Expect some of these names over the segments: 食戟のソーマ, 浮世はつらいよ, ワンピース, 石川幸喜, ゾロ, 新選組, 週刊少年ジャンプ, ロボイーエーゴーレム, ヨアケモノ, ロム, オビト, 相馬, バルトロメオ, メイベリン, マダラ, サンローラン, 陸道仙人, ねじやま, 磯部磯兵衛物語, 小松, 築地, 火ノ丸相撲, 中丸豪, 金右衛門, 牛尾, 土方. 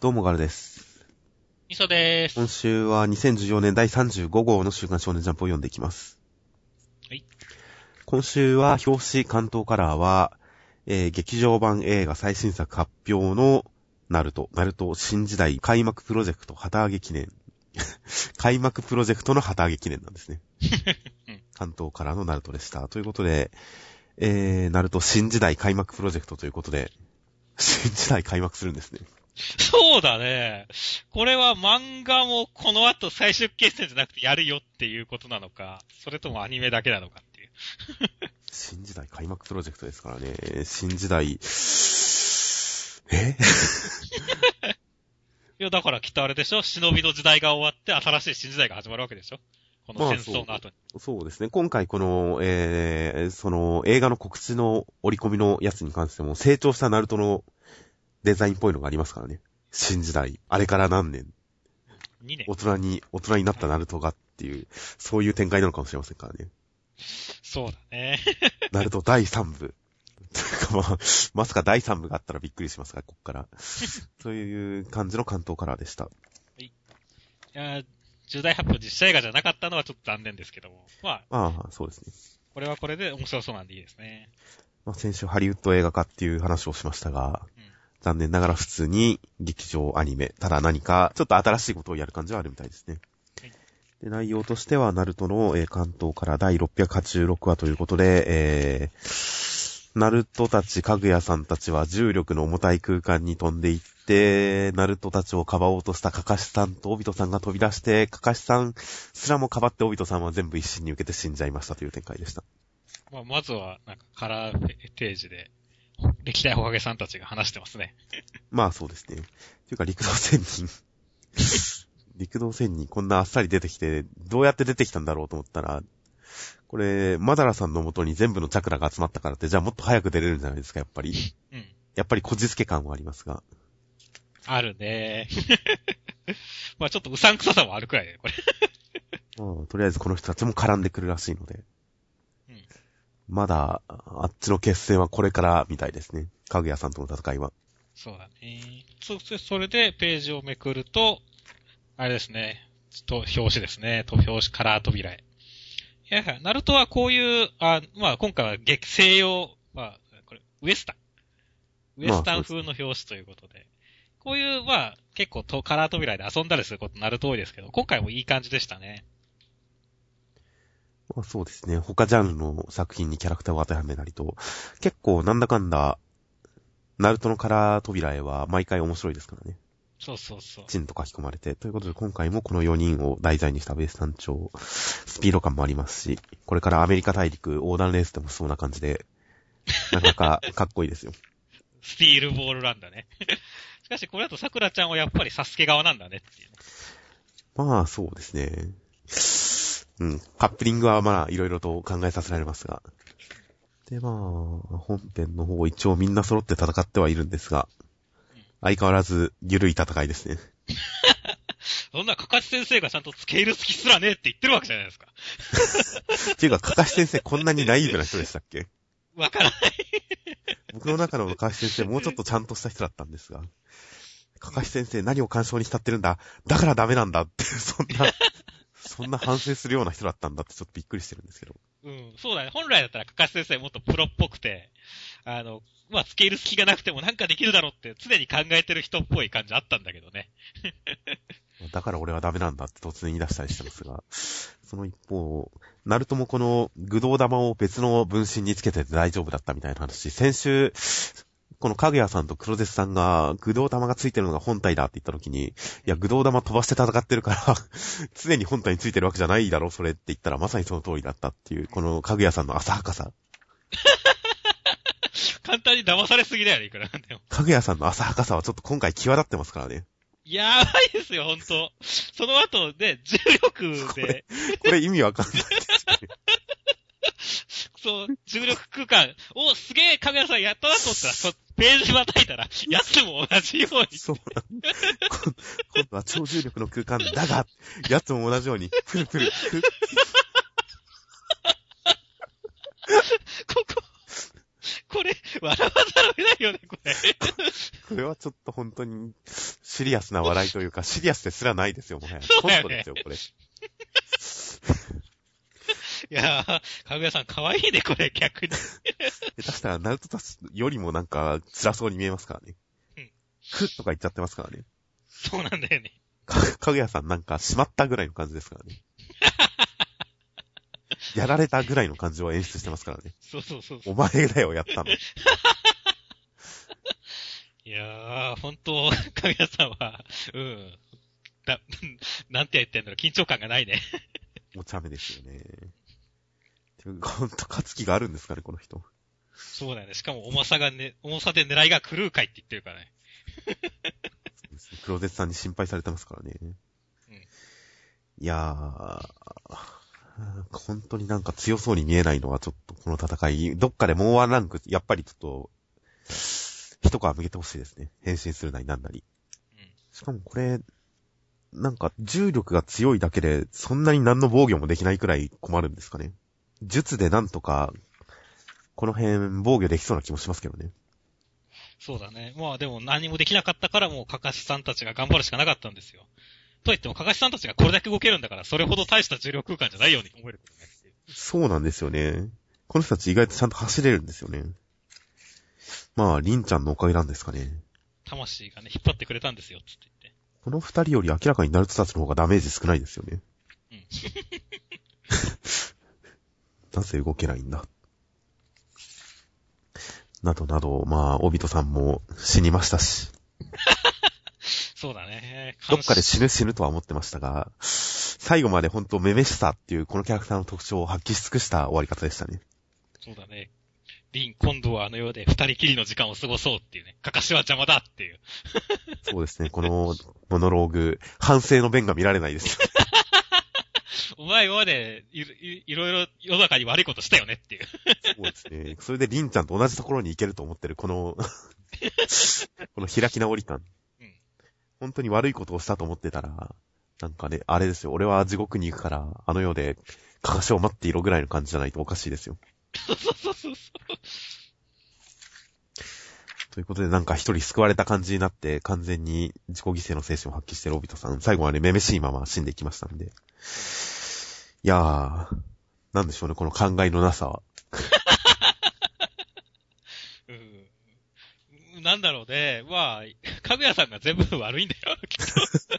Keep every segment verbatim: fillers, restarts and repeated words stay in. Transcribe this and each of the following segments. どうもガルです。みそです。今週はにせんじゅうよねんだいさんじゅうごごうの週刊少年ジャンプを読んでいきます。はい。今週は表紙関東カラーは、えー、劇場版映画最新作発表のナルト、ナルト新時代開幕プロジェクト旗揚げ記念。開幕プロジェクトの旗揚げ記念なんですね。関東カラーのナルトでした。ということで、えー、ナルト新時代開幕プロジェクトということで、新時代開幕するんですね。そうだね。これは漫画もこの後最終決戦じゃなくてやるよっていうことなのか、それともアニメだけなのかっていう。新時代開幕プロジェクトですからね。新時代。えいや、だからきっとあれでしょ、忍びの時代が終わって新しい新時代が始まるわけでしょ、この戦争の後に。まあ、そう、そうですね。今回この、えー、その映画の告知の折り込みのやつに関しても成長したナルトのデザインっぽいのがありますからね。新時代、あれから何年、にねん、大人に大人になったナルトがっていう、そういう展開なのかもしれませんからね。そうだね。ナルトだいさんぶ。まさかだいさんぶがあったらびっくりしますが、こっから。という感じの関東カラーでした。はい。いや、重大発表実写映画じゃなかったのはちょっと残念ですけども。まあ。ああ、そうですね。これはこれで面白そうなんでいいですね。まあ、先週ハリウッド映画化っていう話をしましたが、うん、残念ながら普通に劇場アニメ、ただ何かちょっと新しいことをやる感じはあるみたいですね。で、内容としては、ナルトの、えー、関東からだいろっぴゃくはちじゅうろくわということで、えー、ナルトたち、かぐやさんたちは重力の重たい空間に飛んでいって、ナルトたちをかばおうとしたカカシさんとオビトさんが飛び出して、カカシさんすらもかばってオビトさんは全部一身に受けて死んじゃいましたという展開でした。まあ、まずは、なんか、カラーページで、歴代おかげさんたちが話してますね。まあ、そうですね。というか、陸道仙人。陸道線にこんなあっさり出てきて、どうやって出てきたんだろうと思ったら、これ、マダラさんの元に全部のチャクラが集まったからって、じゃあもっと早く出れるんじゃないですか、やっぱり。うん。やっぱりこじつけ感はありますが。あるね。まあちょっとうさんくささもあるくらいだよ、これ。ああ、とりあえずこの人たちも絡んでくるらしいので。うん。まだ、あっちの決戦はこれからみたいですね。かぐやさんとの戦いは。そうだね。そ、それでページをめくると、あれですね。と、表紙ですね。と、表紙カラー扉へ。いや、ナルトはこういう、あ、まあ今回は激西洋、まあ、これ、ウエスタン。ウエスタン風の表紙ということで。まあ、こういう、まあ、結構とカラー扉で遊んだりすることナルト多いですけど、今回もいい感じでしたね。まあそうですね。他ジャンルの作品にキャラクターを当てはめなりと、結構なんだかんだ、ナルトのカラー扉へは毎回面白いですからね。そうそうそう。チンと書き込まれて。ということで今回もこのよにんを題材にしたベース単調、スピード感もありますし、これからアメリカ大陸横断レースでもそうな感じで、なかなかかっこいいですよ。スティールボールランだね。しかしこれだと桜ちゃんはやっぱりサスケ側なんだねっていう。まあそうですね。うん。カップリングはまあいろいろと考えさせられますが。でまあ、本編の方一応みんな揃って戦ってはいるんですが、相変わらず、ゆるい戦いですね。そんな、かかし先生がちゃんとつけ入る隙すらねえって言ってるわけじゃないですか。っていうか、かかし先生こんなにナイーブな人でしたっけ？わからない。僕の中のかかし先生、もうちょっとちゃんとした人だったんですが、かかし先生何を干渉に浸ってるんだ？だからダメなんだって、そんな、そんな反省するような人だったんだってちょっとびっくりしてるんですけど。うん、そうだね。本来だったらかかし先生もっとプロっぽくて、あの、まあ、スケール隙がなくてもなんかできるだろうって常に考えてる人っぽい感じあったんだけどね。だから俺はダメなんだって突然言い出したりしてますが、その一方、ナルトもこの愚道玉を別の分身につけてて大丈夫だったみたいな話、先週、このかぐやさんと黒絶さんが愚道玉がついてるのが本体だって言った時に、いや、愚道玉飛ばして戦ってるから、常に本体についてるわけじゃないだろ、それって言ったらまさにその通りだったっていう、このかぐやさんの浅はかさ。簡単に騙されすぎだよね、いくらなんでも。かぐやさんの浅はかさはちょっと今回際立ってますからね。やばいですよ、ほんと。その後で、重力で。これ、これ意味わかんないですね。そう、重力空間。お、すげえ、かぐやさんやったなと思ったら、そページまたいたら、やつも同じように。そうなんだ。今度は超重力の空間だが、やつも同じように、プルプル。ここ。これ、笑わざるを得ないよね、これ。これはちょっと本当にシリアスな笑いというか、シリアスですらないですよ、もはや。そうだよね。コントですよ、これ。いやー、かぐやさん可愛いね、これ、逆に。下手したら、ナルトたちよりもなんか、辛そうに見えますからね。うん。くっとか言っちゃってますからね。そうなんだよね。か、かぐやさんなんか、しまったぐらいの感じですからね。やられたぐらいの感じを演出してますからね。そうそうそうそう。お前だよ、やったの。いやー、ほんと、かぐやさんは、うん。だ、なんて言ってんだろう、緊張感がないね。お茶目ですよね。ほんと勝つ気があるんですかね、この人。そうだよね。しかも重さがね、重さで狙いが狂うかいって言ってるからね。そうですね。黒絶さんに心配されてますからね。うん、いやー、本当になんか強そうに見えないのはちょっとこの戦い、どっかでもうワンランク、やっぱりちょっと、一皮向けてほしいですね。変身するなりなんなり。うん、しかもこれ、なんか重力が強いだけでそんなに何の防御もできないくらい困るんですかね。術でなんとかこの辺防御できそうな気もしますけどね。そうだね。まあでも何もできなかったからもうカカシさんたちが頑張るしかなかったんですよ。と言ってもカカシさんたちがこれだけ動けるんだからそれほど大した重力空間じゃないように思えることね。そうなんですよね。この人たち意外とちゃんと走れるんですよね。まあリンちゃんのおかげなんですかね。魂がね引っ張ってくれたんですよつって言って。この二人より明らかにナルトたちの方がダメージ少ないですよね。うん。なぜ動けないんだ。などなど、まあ、オビトさんも死にましたし。そうだね。どっかで死ぬ死ぬとは思ってましたが、最後まで本当めめしさっていうこのキャラクターの特徴を発揮し尽くした終わり方でしたね。そうだね。リン、今度はあの世で二人きりの時間を過ごそうっていうね。カカシは邪魔だっていう。そうですね。このモノローグ、反省の弁が見られないです。お前はね、いろいろ世の中に悪いことしたよねっていう。そうですね。それでリンちゃんと同じところに行けると思ってる、この、この開き直り感、うん。本当に悪いことをしたと思ってたら、なんかね、あれですよ。俺は地獄に行くから、あの世でカカシを待っていろぐらいの感じじゃないとおかしいですよ。そうそうそうそう。ということで、なんか一人救われた感じになって、完全に自己犠牲の精神を発揮してるオビトさん、最後はね、めめしいまま死んでいきましたんで。いやー、なんでしょうね、この考えのなさは。うん、なんだろうね、まあ、かぐやさんが全部悪いんだよ、きっと。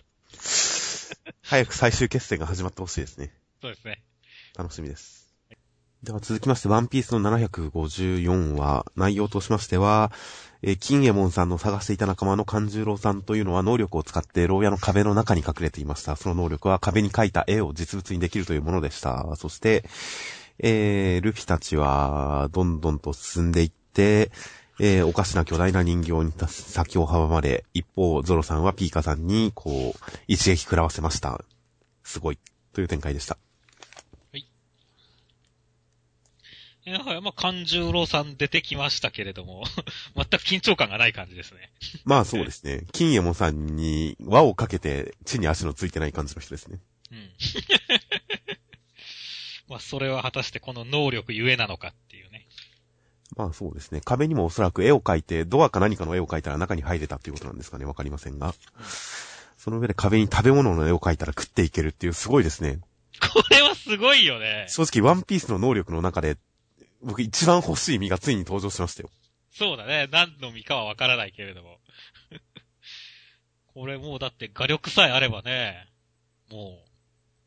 早く最終決戦が始まってほしいですね。そうですね。楽しみです。では続きまして、ワンピースのななひゃくごじゅうよんわ、内容としましては、えー、金右衛門さんの探していた仲間の勘十郎さんというのは能力を使って牢屋の壁の中に隠れていました。その能力は壁に描いた絵を実物にできるというものでした。そして、えー、ルフィたちはどんどんと進んでいって、えー、おかしな巨大な人形に先を阻まれ、一方、ゾロさんはピーカさんに、こう、一撃食らわせました。すごい。という展開でした。やはり、まあ、勘十郎さん出てきましたけれども、全く緊張感がない感じですね。まあそうですね。金右衛門さんに輪をかけて地に足のついてない感じの人ですね。うん。まあそれは果たしてこの能力ゆえなのかっていうね。まあそうですね。壁にもおそらく絵を描いて、ドアか何かの絵を描いたら中に入れたっていうことなんですかね。わかりませんが、うん。その上で壁に食べ物の絵を描いたら食っていけるっていうすごいですね。これはすごいよね。正直ワンピースの能力の中で、僕一番欲しい実がついに登場しましたよ。そうだね。何の実かはわからないけれども。これもうだって画力さえあればね、も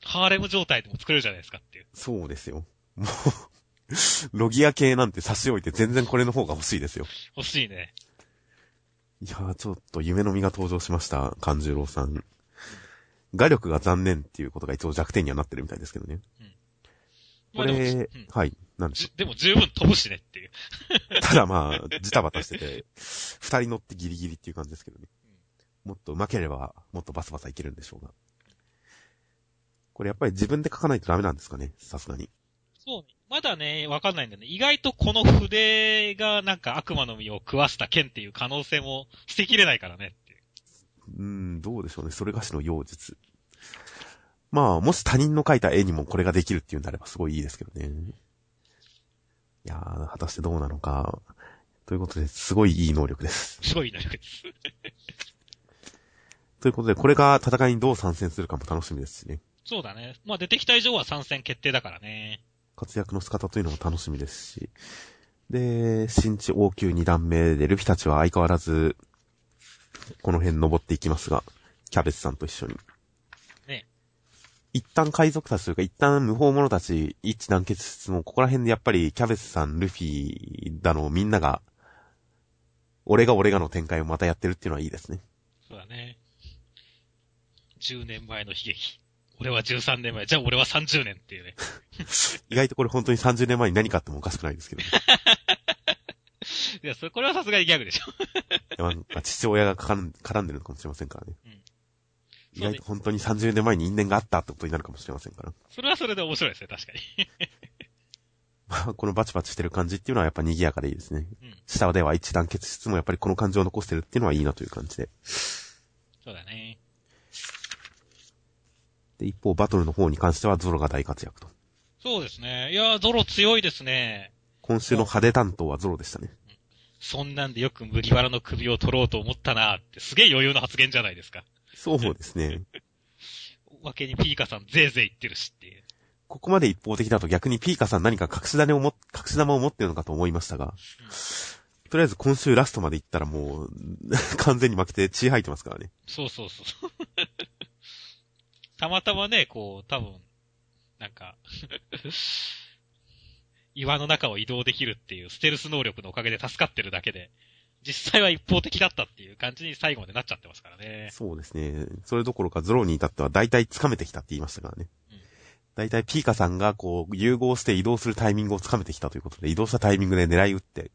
う、ハーレム状態でも作れるじゃないですかっていう。そうですよ。もう、ロギア系なんて差し置いて全然これの方が欲しいですよ。欲しいね。いやーちょっと夢の実が登場しました、勘十郎さん。画力が残念っていうことが一応弱点にはなってるみたいですけどね。うんこれ、まあうん、はい。なんでしょう。でも十分飛ぶしねっていう。ただまあ、ジタバタしてて、二人乗ってギリギリっていう感じですけどね。もっと上手ければ、もっとバサバサいけるんでしょうが。これやっぱり自分で書かないとダメなんですかね、さすがに。そう。まだね、わかんないんだよね。意外とこの筆がなんか悪魔の実を食わした剣っていう可能性も捨てきれないからねっていう。うーん、どうでしょうね。それがしの妖術。まあ、もし他人の描いた絵にもこれができるっていうんであればすごいいいですけどね。いやー、果たしてどうなのか。ということで、すごいいい能力です。すごい能力です。ということで、これが戦いにどう参戦するかも楽しみですしね。そうだね。まあ出てきた以上は参戦決定だからね。活躍の仕方というのも楽しみですし。で、新地王宮に段目でルフィたちは相変わらず、この辺登っていきますが、キャベツさんと一緒に。ね。一旦海賊たちというか、一旦無法者たち一致団結しつつも、ここら辺でやっぱりキャベツさん、ルフィだの、みんなが、俺が俺がの展開をまたやってるっていうのはいいですね。そうだね。じゅうねんまえの悲劇。俺はじゅうさんねんまえ、じゃあ俺はさんじゅうねんっていうね。意外とこれ本当にさんじゅうねんまえに何かあってもおかしくないですけど、ね。いや、それ、これはさすがにギャグでしょ。なんか父親が絡んでるのかもしれませんからね。うん、意外と本当にさんじゅうねんまえに因縁があったってことになるかもしれませんから。それはそれで面白いですね、確かに。まあ、このバチバチしてる感じっていうのはやっぱ賑やかでいいですね。うん、下では一致団結しつつもやっぱりこの感情を残してるっていうのはいいなという感じで。そうだね。で、一方バトルの方に関してはゾロが大活躍と。そうですね。いやー、ゾロ強いですね。今週の派手担当はゾロでしたね。そんなんでよく麦わらの首を取ろうと思ったなーって、すげえ余裕の発言じゃないですか。そうですね。おまけにピーカさんぜいぜい言ってるしっていう。ここまで一方的だと逆にピーカさん何か隠し玉を持ってるのかと思いましたが、うん、とりあえず今週ラストまで行ったらもう完全に負けて血吐いてますからね。そうそうそう。たまたまね、こう、多分、なんか、岩の中を移動できるっていうステルス能力のおかげで助かってるだけで、実際は一方的だったっていう感じに最後までなっちゃってますからね。そうですね。それどころかゾロに至っては大体掴めてきたって言いましたからね。うん、大体ピーカさんがこう融合して移動するタイミングを掴めてきたということで、移動したタイミングで狙い撃って、うん、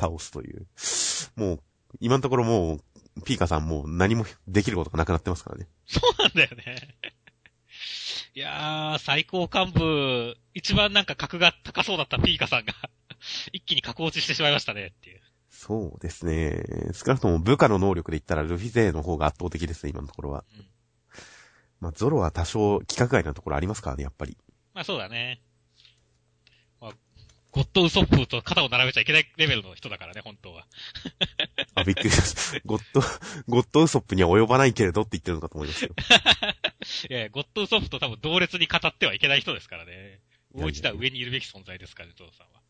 倒すという。もう、今のところもう、ピーカさんもう何もできることがなくなってますからね。そうなんだよね。いやー、最高幹部、一番なんか格が高そうだったピーカさんが、一気に格落ちしてしまいましたね、っていう。そうですね。少なくとも部下の能力で言ったらルフィ勢の方が圧倒的ですね、今のところは。うん、まあ、ゾロは多少規格外なところありますからね、やっぱり。まあそうだね。まあ、ゴッドウソップと肩を並べちゃいけないレベルの人だからね、本当は。あ、びっくりしました。ゴッド、ゴッドウソップには及ばないけれどって言ってるのかと思いますよ。いやいや、ゴッドウソフト多分同列に語ってはいけない人ですからね。もう一段上にいるべき存在ですからね、ゾロさんは。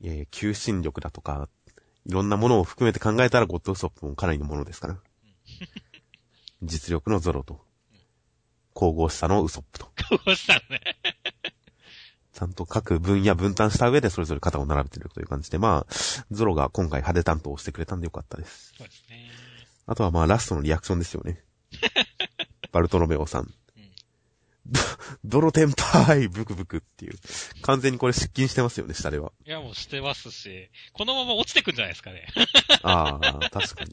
いやいや、求心力だとか、いろんなものを含めて考えたらゴッドウソフトもかなりのものですから。うん、実力のゾロと、うん、神々しさのウソップと。神々しさね。ちゃんと各分野分担した上でそれぞれ肩を並べてるという感じで、まあ、ゾロが今回派手担当をしてくれたんでよかったです。そうですね。あとはまあ、ラストのリアクションですよね。バルトロメオさん。ど、泥天杯ブクブクっていう。完全にこれ出勤してますよね、下では。いや、もうしてますし、このまま落ちてくんじゃないですかね。ああ、確かに。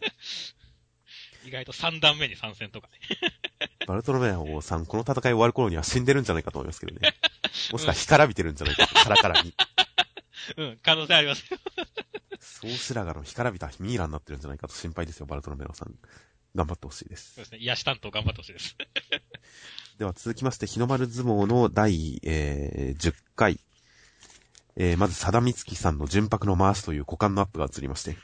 意外とさん段目に参戦とかね。バルトロメオさん、この戦い終わる頃には死んでるんじゃないかと思いますけどね。もしくは干からびてるんじゃないかと、カラカラに。うん、可能性ありますよ。ソースラガの干からびたミイラになってるんじゃないかと心配ですよ、バルトロメオさん。頑張ってほしいです。そうですね。癒し担当頑張ってほしいです。では続きまして、日の丸相撲の第、えー、じゅっかい。えー、まず、さだみつきさんの純白の回しという股間のアップが映りまして。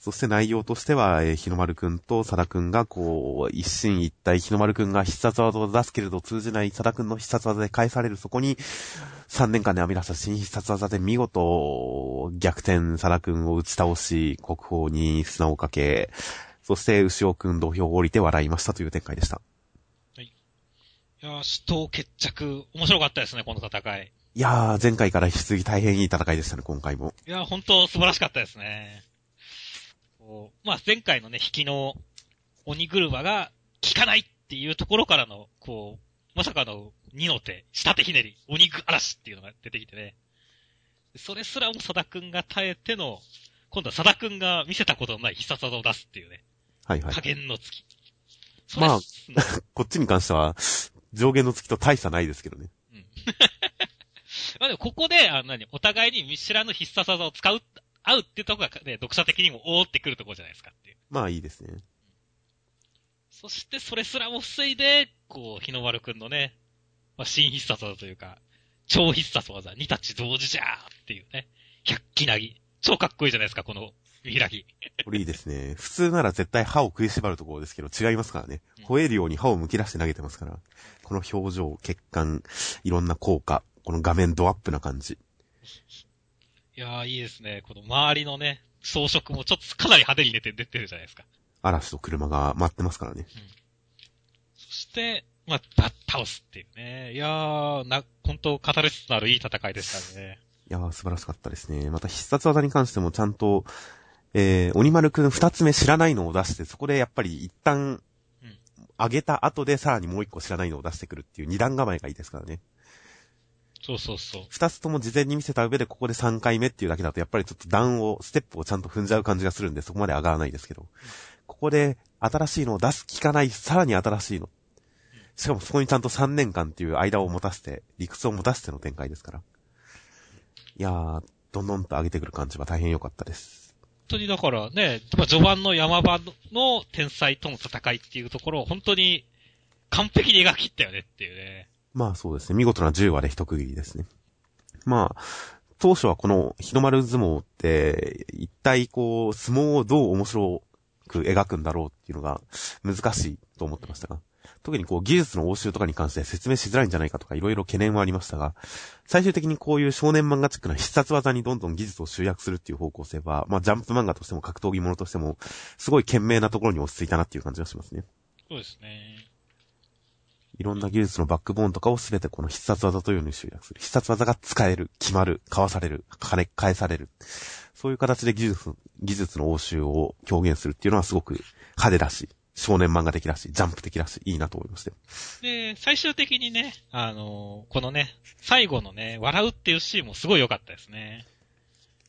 そして内容としては、えー、日の丸くんとさだくんがこう、一心一体、日の丸くんが必殺技を出すけれど通じないさだくんの必殺技で返される、そこに、さんねんかんで編み出した新必殺技で見事、逆転、さだくんを打ち倒し、国宝に砂をかけ、そして、牛尾くん土俵を降りて笑いましたという展開でした。はい。いやー、死闘決着、面白かったですね、この戦い。いやー、前回から引き継ぎ大変いい戦いでしたね、今回も。いやー、ほんと素晴らしかったですね。こうまあ、前回のね、引きの鬼車が効かないっていうところからの、こう、まさかの二の手、下手ひねり、鬼嵐っていうのが出てきてね。それすらも佐田くんが耐えての、今度は佐田くんが見せたことのない必殺技を出すっていうね。はいはい。加減の月。まあ、こっちに関しては、上限の月と大差ないですけどね。うん。まあでもここで、あの何、お互いに見知らぬ必殺技を使う、合うっていうところが、ね、読者的にもおーってくるところじゃないですかっていう。まあいいですね。そしてそれすらも防いで、こう、日の丸くんのね、まあ新必殺技というか、超必殺技、二太刀同時じゃーっていうね、百鬼なぎ。超かっこいいじゃないですか、この見開き。これいいですね。普通なら絶対歯を食いしばるところですけど、違いますからね。吠えるように歯をむき出して投げてますから。この表情、血管、いろんな効果、この画面ドアップな感じ。いやー、いいですね。この周りのね、装飾もちょっとかなり派手に出て出てるじゃないですか。嵐と車が待ってますからね。うん、そして、まあ、倒すっていうね。いやー、な、本当カタルシスのあるいい戦いでしたね。いやー、素晴らしかったですね。また必殺技に関してもちゃんと、えー、鬼丸くん二つ目知らないのを出して、そこでやっぱり一旦、上げた後でさらにもう一個知らないのを出してくるっていう二段構えがいいですからね。そうそうそう。二つとも事前に見せた上でここで三回目っていうだけだとやっぱりちょっと段を、ステップをちゃんと踏んじゃう感じがするんでそこまで上がらないですけど、うん、ここで新しいのを出す、聞かない、さらに新しいの。しかもそこにちゃんとさんねんかんっていう間を持たせて、理屈を持たせての展開ですから。いやー、どんどんと上げてくる感じは大変良かったです。本当にだからね、序盤の山場の天才との戦いっていうところを本当に完璧に描き切ったよねっていうね。まあそうですね。見事なじゅうわで一区切りですね。まあ、当初はこの日の丸相撲って一体こう相撲をどう面白く描くんだろうっていうのが難しいと思ってましたが、特にこう技術の応酬とかに関して説明しづらいんじゃないかとかいろいろ懸念はありましたが、最終的にこういう少年漫画チックな必殺技にどんどん技術を集約するっていう方向性は、まあジャンプ漫画としても格闘技ものとしても、すごい賢明なところに落ち着いたなっていう感じがしますね。そうですね。いろんな技術のバックボーンとかをすべてこの必殺技というのに集約する。必殺技が使える、決まる、かわされる、金返される。そういう形で技術、技術の応酬を表現するっていうのはすごく派手だし、少年漫画的だし、ジャンプ的だし、いいなと思いましたよ。で、最終的にね、あのー、このね、最後のね、笑うっていうシーンもすごい良かったですね。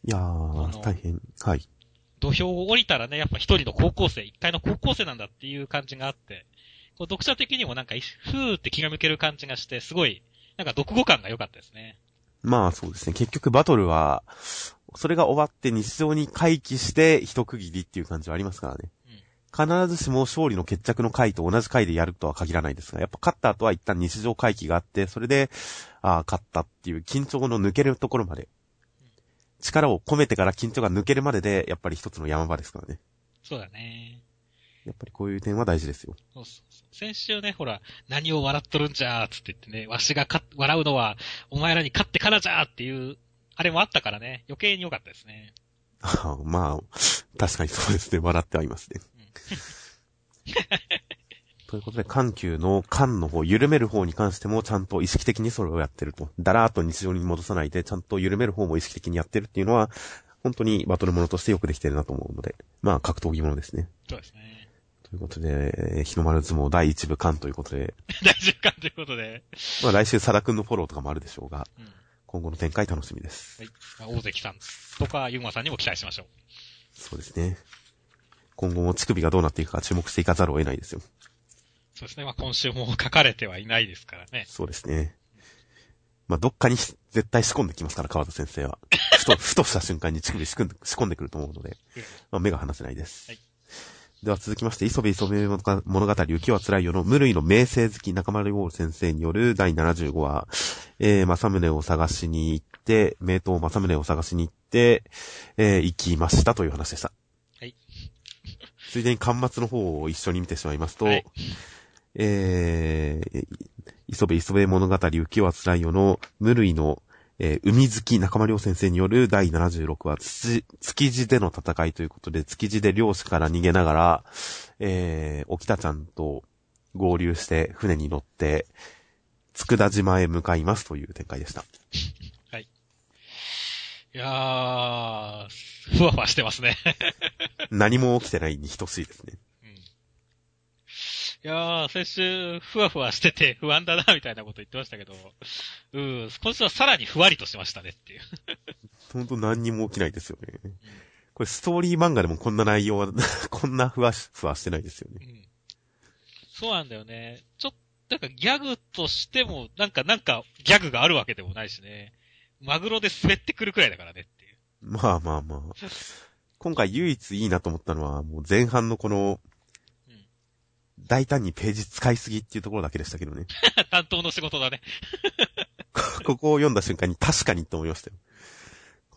いやー、大変。はい。土俵を降りたらね、やっぱ一人の高校生、一回の高校生なんだっていう感じがあって、こう読者的にもなんか、ふーって気が抜ける感じがして、すごい、なんか読後感が良かったですね。まあそうですね。結局バトルは、それが終わって日常に回帰して一区切りっていう感じはありますからね。必ずしも勝利の決着の回と同じ回でやるとは限らないですが、やっぱ勝った後は一旦日常回帰があって、それで、ああ、勝ったっていう緊張の抜けるところまで。力を込めてから緊張が抜けるまでで、やっぱり一つの山場ですからね。そうだね。やっぱりこういう点は大事ですよ。そうそうそう。先週ね、ほら、何を笑っとるんじゃーつって言ってね、わしがか笑うのは、お前らに勝ってからじゃーっていう、あれもあったからね、余計に良かったですね。まあ、確かにそうですね。笑ってはいますね。ということで緩急の緩の方、緩める方に関してもちゃんと意識的にそれをやってると、だらーっと日常に戻さないでちゃんと緩める方も意識的にやってるっていうのは本当にバトルものとしてよくできてるなと思うので、まあ格闘技ものですね。そうですね。ということで日の丸相撲だいいち部緩ということでだいいちぶかんということでまあ来週佐田くんのフォローとかもあるでしょうが、うん、今後の展開楽しみです。はい、大関さんとかユンマさんにも期待しましょう。そうですね。今後も乳首がどうなっていくか注目していかざるを得ないですよ。そうですね。まあ、今週も書かれてはいないですからね。そうですね。まあ、どっかに絶対仕込んできますから、川田先生は。ふと、ふとした瞬間に乳首仕込んで、仕込んでくると思うので、まあ、目が離せないです。はい。では続きまして、磯部磯部物語、雪は辛いよの無類の名声好き中丸豪先生によるだいななじゅうごわ、えー、正宗を探しに行って、名刀正宗を探しに行って、えー、行きましたという話でした。ついでに巻末の方を一緒に見てしまいますと、はい、えー、磯部磯部物語浮世は辛いよの無類の、えー、海好き中間良先生によるだいななじゅうろくわ、つ築地での戦いということで、築地で漁師から逃げながら、えー、沖田ちゃんと合流して船に乗って、佃島へ向かいますという展開でした。はい。いやー、ふわふわしてますね。何も起きてないに等しいですね。うん、いやー、先週、ふわふわしてて不安だな、みたいなこと言ってましたけど、うん、今週はさらにふわりとしましたねっていう。ほんと何にも起きないですよね。うん、これストーリー漫画でもこんな内容は、こんなふわふわしてないですよね。うん、そうなんだよね。ちょっと、なんかギャグとしても、なんか、なんかギャグがあるわけでもないしね。マグロで滑ってくるくらいだからね。まあまあまあ。今回唯一いいなと思ったのは、もう前半のこの、大胆にページ使いすぎっていうところだけでしたけどね。担当の仕事だね。ここを読んだ瞬間に確かにと思いましたよ。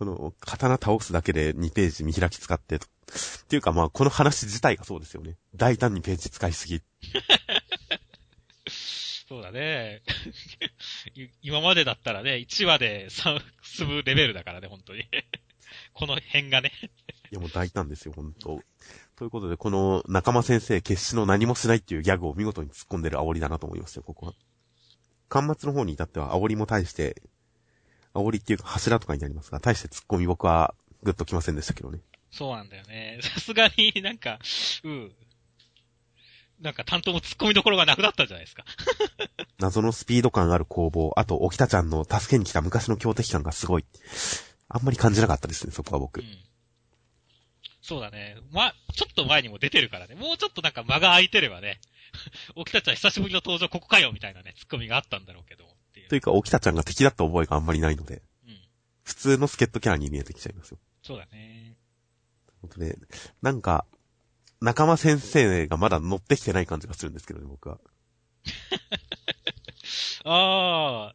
この刀倒すだけでにページ見開き使ってと。っていうかまあこの話自体がそうですよね。大胆にページ使いすぎ。そうだね。今までだったらね、いちわでさんすぶレベルだからね、本当に。この辺がね。いやもう大胆ですよ、本当。ということで、この仲間先生決死の何もしないっていうギャグを見事に突っ込んでる煽りだなと思いますよ、ここは。巻末の方に至っては煽りも大して、煽りっていうか柱とかになりますが、大して突っ込み僕はグッときませんでしたけどね。そうなんだよね。さすがになんか、うん。なんか担当も突っ込みどころがなくなったじゃないですか。謎のスピード感ある攻防、あと、沖田ちゃんの助けに来た昔の強敵感がすごい。あんまり感じなかったですね、そこは僕。うん、そうだね。ま、ちょっと前にも出てるからね。もうちょっとなんか間が空いてればね。沖田ちゃん久しぶりの登場ここかよみたいなね、突っ込みがあったんだろうけどっていう。というか、沖田ちゃんが敵だった覚えがあんまりないので。うん、普通の助っ人キャラに見えてきちゃいますよ。そうだね。本当ね、なんか、仲間先生がまだ乗ってきてない感じがするんですけどね、僕は。ああ。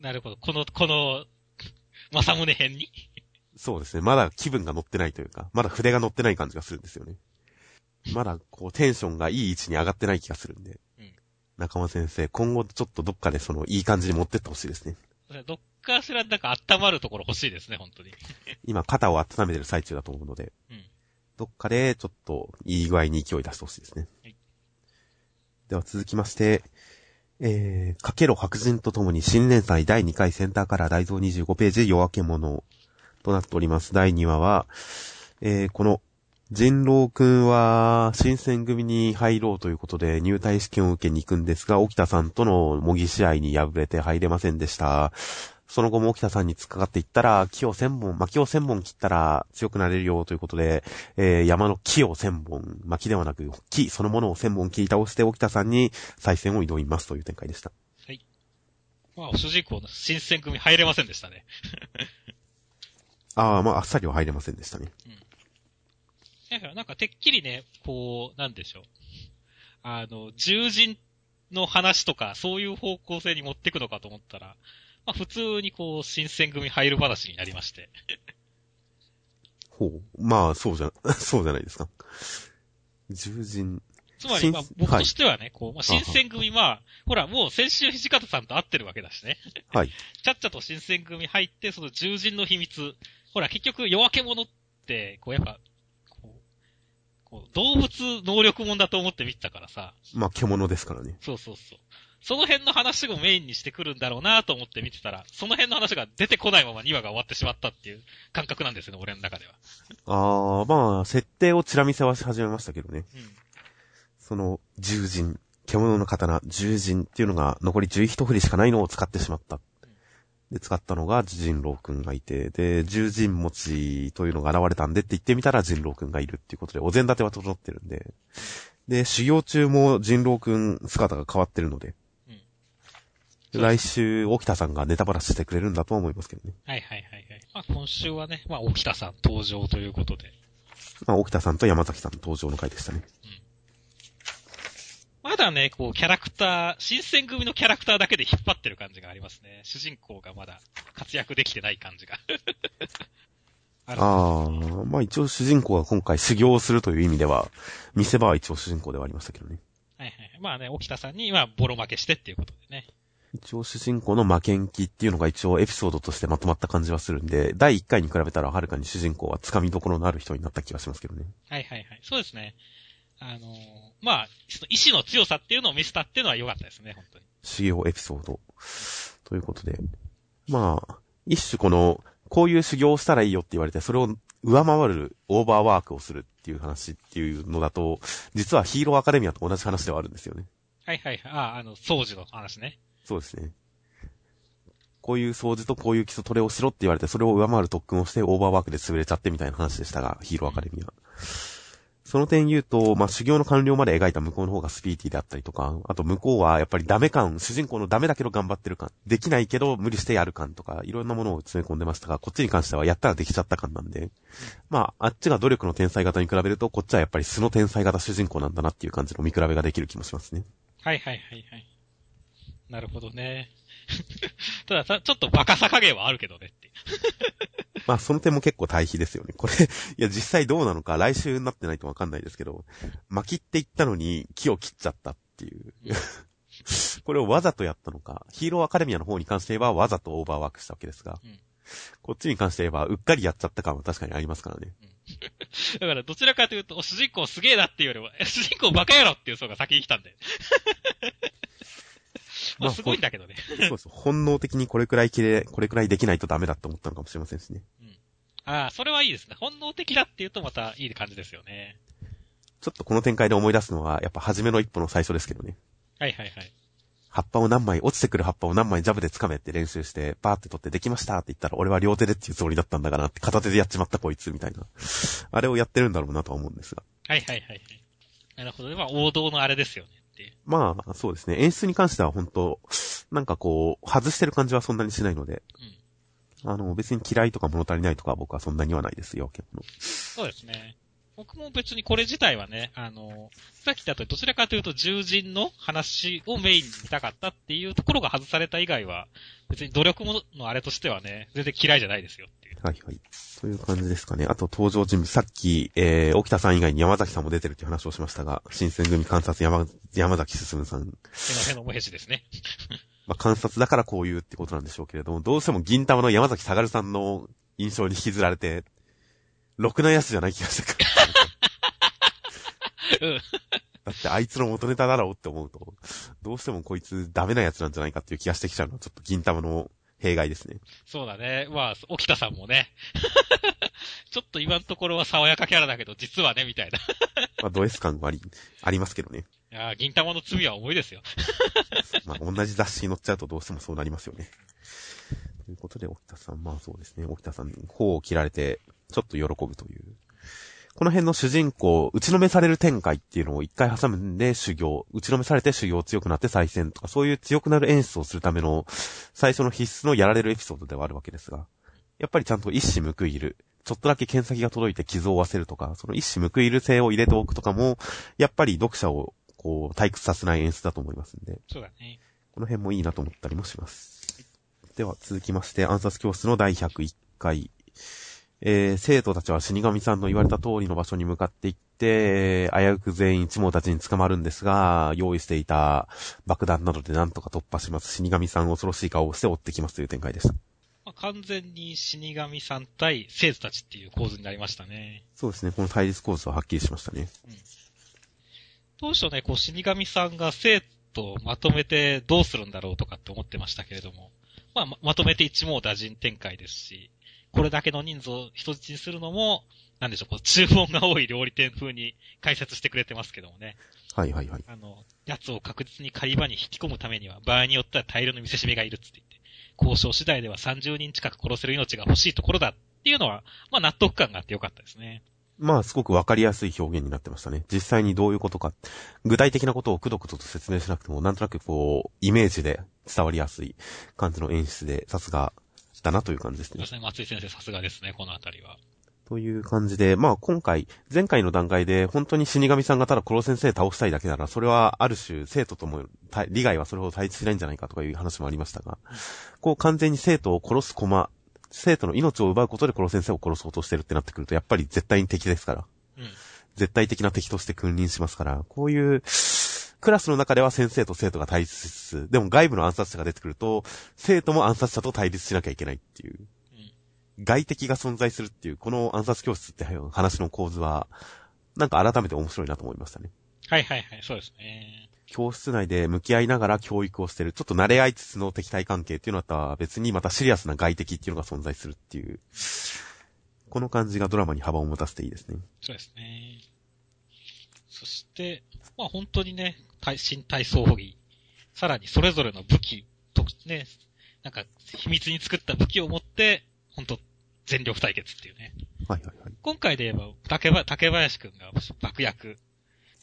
なるほど。この、この、正宗編にそうですね。まだ気分が乗ってないというか、まだ筆が乗ってない感じがするんですよね。まだ、こう、テンションがいい位置に上がってない気がするんで。うん、仲間先生、今後ちょっとどっかでその、いい感じに持ってってほしいですね。どっかしらなんか温まるところ欲しいですね、本当に。今、肩を温めてる最中だと思うので。うん。どっかで、ちょっと、いい具合に勢い出してほしいですね。はい、では続きまして、えー、かけろ白人とともに新連載だいにかいセンターカラー大蔵にじゅうごページ夜明け者となっております。だいにわは、えー、この、人狼くんは、新選組に入ろうということで入隊試験を受けに行くんですが、沖田さんとの模擬試合に敗れて入れませんでした。その後も沖田さんに突っかかっていったら、木を千本、薪を千本切ったら強くなれるよということで、えー、山の木を千本、薪ではなく木そのものを千本切り倒して沖田さんに再戦を挑みますという展開でした。はい。まあ、主人公の新選組入れませんでしたね。ああ、まあ、あっさりは入れませんでしたね。うん。なんか、てっきりね、こう、なんでしょう。あの、獣人の話とか、そういう方向性に持ってくのかと思ったら、まあ、普通にこう、新選組入る話になりまして。ほう。まあ、そうじゃ、そうじゃないですか。獣人。つまり、まあ、僕としてはね、はい、こう、まあ、新選組、まあ、ほら、もう先週土方さんと会ってるわけだしね。はい。ちゃっちゃと新選組入って、その獣人の秘密。ほら、結局、夜明け者って、こう、やっぱ、こう、こう動物能力者だと思って見てたからさ。まあ、獣ですからね。そうそうそう。その辺の話をメインにしてくるんだろうなと思って見てたら、その辺の話が出てこないままにわが終わってしまったっていう感覚なんですよね、俺の中では。あー、まあ、設定をチラ見せはし始めましたけどね。うん、その、獣人、獣の刀、獣人っていうのが残りじゅういち振りしかないのを使ってしまった。で、使ったのが人狼くんがいて、で、獣人持ちというのが現れたんでって言ってみたら人狼くんがいるっていうことで、お膳立ては整ってるんで。で、修行中も人狼くん姿が変わってるので。来週、沖田さんがネタバラしてくれるんだと思いますけどね。はいはいはいはい。まあ今週はね、まあ沖田さん登場ということで。まあ沖田さんと山崎さん登場の回でしたね。うん、まだね、こうキャラクター、新選組のキャラクターだけで引っ張ってる感じがありますね。主人公がまだ活躍できてない感じが。ああ、まあ一応主人公が今回修行をするという意味では、見せ場は一応主人公ではありましたけどね。はいはい。まあね、沖田さんにはボロ負けしてっていうことでね。一応主人公の負けん気っていうのが一応エピソードとしてまとまった感じはするんで、だいいっかいに比べたらはるかに主人公はつかみどころのある人になった気がしますけどね。はいはいはい。そうですね。あのー、まあ、意志の強さっていうのを見せたっていうのは良かったですね、本当に。修行エピソード。ということで。まあ、一種この、こういう修行をしたらいいよって言われて、それを上回るオーバーワークをするっていう話っていうのだと、実はヒーローアカデミアと同じ話ではあるんですよね。はいはいはい。あ、あの、掃除の話ね。そうですね。こういう掃除とこういう基礎トレをしろって言われて、それを上回る特訓をしてオーバーワークで潰れちゃってみたいな話でしたが、ヒーローアカデミア。その点言うと、まあ、修行の完了まで描いた向こうの方がスピーティーであったりとか、あと向こうはやっぱりダメ感、主人公のダメだけど頑張ってる感、できないけど無理してやる感とか、いろんなものを詰め込んでましたが、こっちに関してはやったらできちゃった感なんで、まあ、あっちが努力の天才型に比べると、こっちはやっぱり素の天才型主人公なんだなっていう感じの見比べができる気もしますね。はいはいはいはい。なるほどね。たださ、ちょっとバカさ加減はあるけどねって。まあその点も結構対比ですよね。これ、いや実際どうなのか来週になってないとわかんないですけど、薪って言ったのに木を切っちゃったっていう。これをわざとやったのか、ヒーローアカデミアの方に関して言えばわざとオーバーワークしたわけですが、うん、こっちに関して言えばうっかりやっちゃった感は確かにありますからね。うん、だからどちらかというと主人公すげえなっていうよりは主人公バカやろっていう層が先に来たんで。まあ、すごいんだけどね。そうです。本能的にこれくらいきれい、これくらいできないとダメだと思ったのかもしれませんしね。うん。ああ、それはいいですね。本能的だっていうとまたいい感じですよね。ちょっとこの展開で思い出すのは、やっぱ初めの一歩の最初ですけどね。はいはいはい。葉っぱを何枚、落ちてくる葉っぱを何枚ジャブで掴めって練習して、バーって取ってできましたって言ったら、俺は両手でっていうつもりだったんだからって、片手でやっちまったこいつみたいな。あれをやってるんだろうなとは思うんですが。はいはいはい。なるほど。まあ王道のあれですよね。まあ、そうですね。演出に関しては本当なんかこう、外してる感じはそんなにしないので、うん、あの、別に嫌いとか物足りないとか僕はそんなにはないですよ、結構。そうですね。僕も別にこれ自体はね、あの、さっき言ったとおりどちらかというと獣人の話をメインに見たかったっていうところが外された以外は、別に努力ものあれとしてはね、全然嫌いじゃないですよっていう。はいはい。という感じですかね。あと登場人物、さっき、えー、沖田さん以外に山崎さんも出てるっていう話をしましたが、新選組観察山、山崎進さん。手の辺のおへしですね。まあ観察だからこういうってことなんでしょうけれども、どうしても銀玉の山崎さがるさんの印象に引きずられて、ろくなやつじゃない気がするから。うん。だってあいつの元ネタだろうって思うと、どうしてもこいつダメなやつなんじゃないかっていう気がしてきちゃうのはちょっと銀玉の弊害ですね。そうだね。まあ、沖田さんもね。ちょっと今のところは爽やかキャラだけど、実はね、みたいな。まあ、ド S 感はあり、ありますけどね。いや銀玉の罪は重いですよ。まあ、同じ雑誌に載っちゃうとどうしてもそうなりますよね。ということで、沖田さん、まあそうですね。沖田さん、頬を切られて、ちょっと喜ぶという。この辺の主人公、打ちのめされる展開っていうのを一回挟んで修行、打ちのめされて修行強くなって再戦とか、そういう強くなる演出をするための最初の必須のやられるエピソードではあるわけですが、やっぱりちゃんと一矢報いる、ちょっとだけ剣先が届いて傷を負わせるとか、その一矢報いる性を入れておくとかも、やっぱり読者をこう退屈させない演出だと思いますんで、そうだね。この辺もいいなと思ったりもします。では続きまして、暗殺教室の第ひゃくいっかい。えー、生徒たちは死神さんの言われた通りの場所に向かっていって、危うく全員一網たちに捕まるんですが、用意していた爆弾などでなんとか突破します。死神さん恐ろしい顔をして追ってきますという展開でした。まあ、完全に死神さん対生徒たちっていう構図になりましたね。そうですね。この対立構図ははっきりしましたね。うん、当初ね、こう死神さんが生徒をまとめてどうするんだろうとかって思ってましたけれども、まあ、ま, まとめて一網打尽展開ですし、これだけの人数を人質にするのも、なんでしょう、こう、注文が多い料理店風に解説してくれてますけどもね。はいはいはい。あの、奴を確実に狩り場に引き込むためには、場合によっては大量の見せしめがいるって言って、交渉次第ではさんじゅうにん近く殺せる命が欲しいところだっていうのは、まあ納得感があってよかったですね。まあすごくわかりやすい表現になってましたね。実際にどういうことか、具体的なことをくどくどと説明しなくても、なんとなくこう、イメージで伝わりやすい感じの演出で、さすが、だなという感じですね。そうですね。松井先生さすがですね、このあたりは。という感じで、まあ今回、前回の段階で本当に死神さんがただ黒先生倒したいだけなら、それはある種生徒とも、利害はそれほど対立しないんじゃないかとかいう話もありましたが、こう完全に生徒を殺す駒、生徒の命を奪うことで黒先生を殺そうとしてるってなってくると、やっぱり絶対に敵ですから。うん、絶対的な敵として君臨しますから、こういう、クラスの中では先生と生徒が対立しつつ、でも外部の暗殺者が出てくると、生徒も暗殺者と対立しなきゃいけないっていう。うん、外敵が存在するっていう、この暗殺教室って話の構図は、なんか改めて面白いなと思いましたね。はいはいはい、そうですね。教室内で向き合いながら教育をしてる、ちょっと慣れ合いつつの敵対関係っていうのとは別にまたシリアスな外敵っていうのが存在するっていう、この感じがドラマに幅を持たせていいですね。そうですね。そして、まあ本当にね、身体操技、さらにそれぞれの武器とね、なんか秘密に作った武器を持って、本当全力対決っていうね。はいはいはい。今回で言えば竹ば竹林くんが爆薬、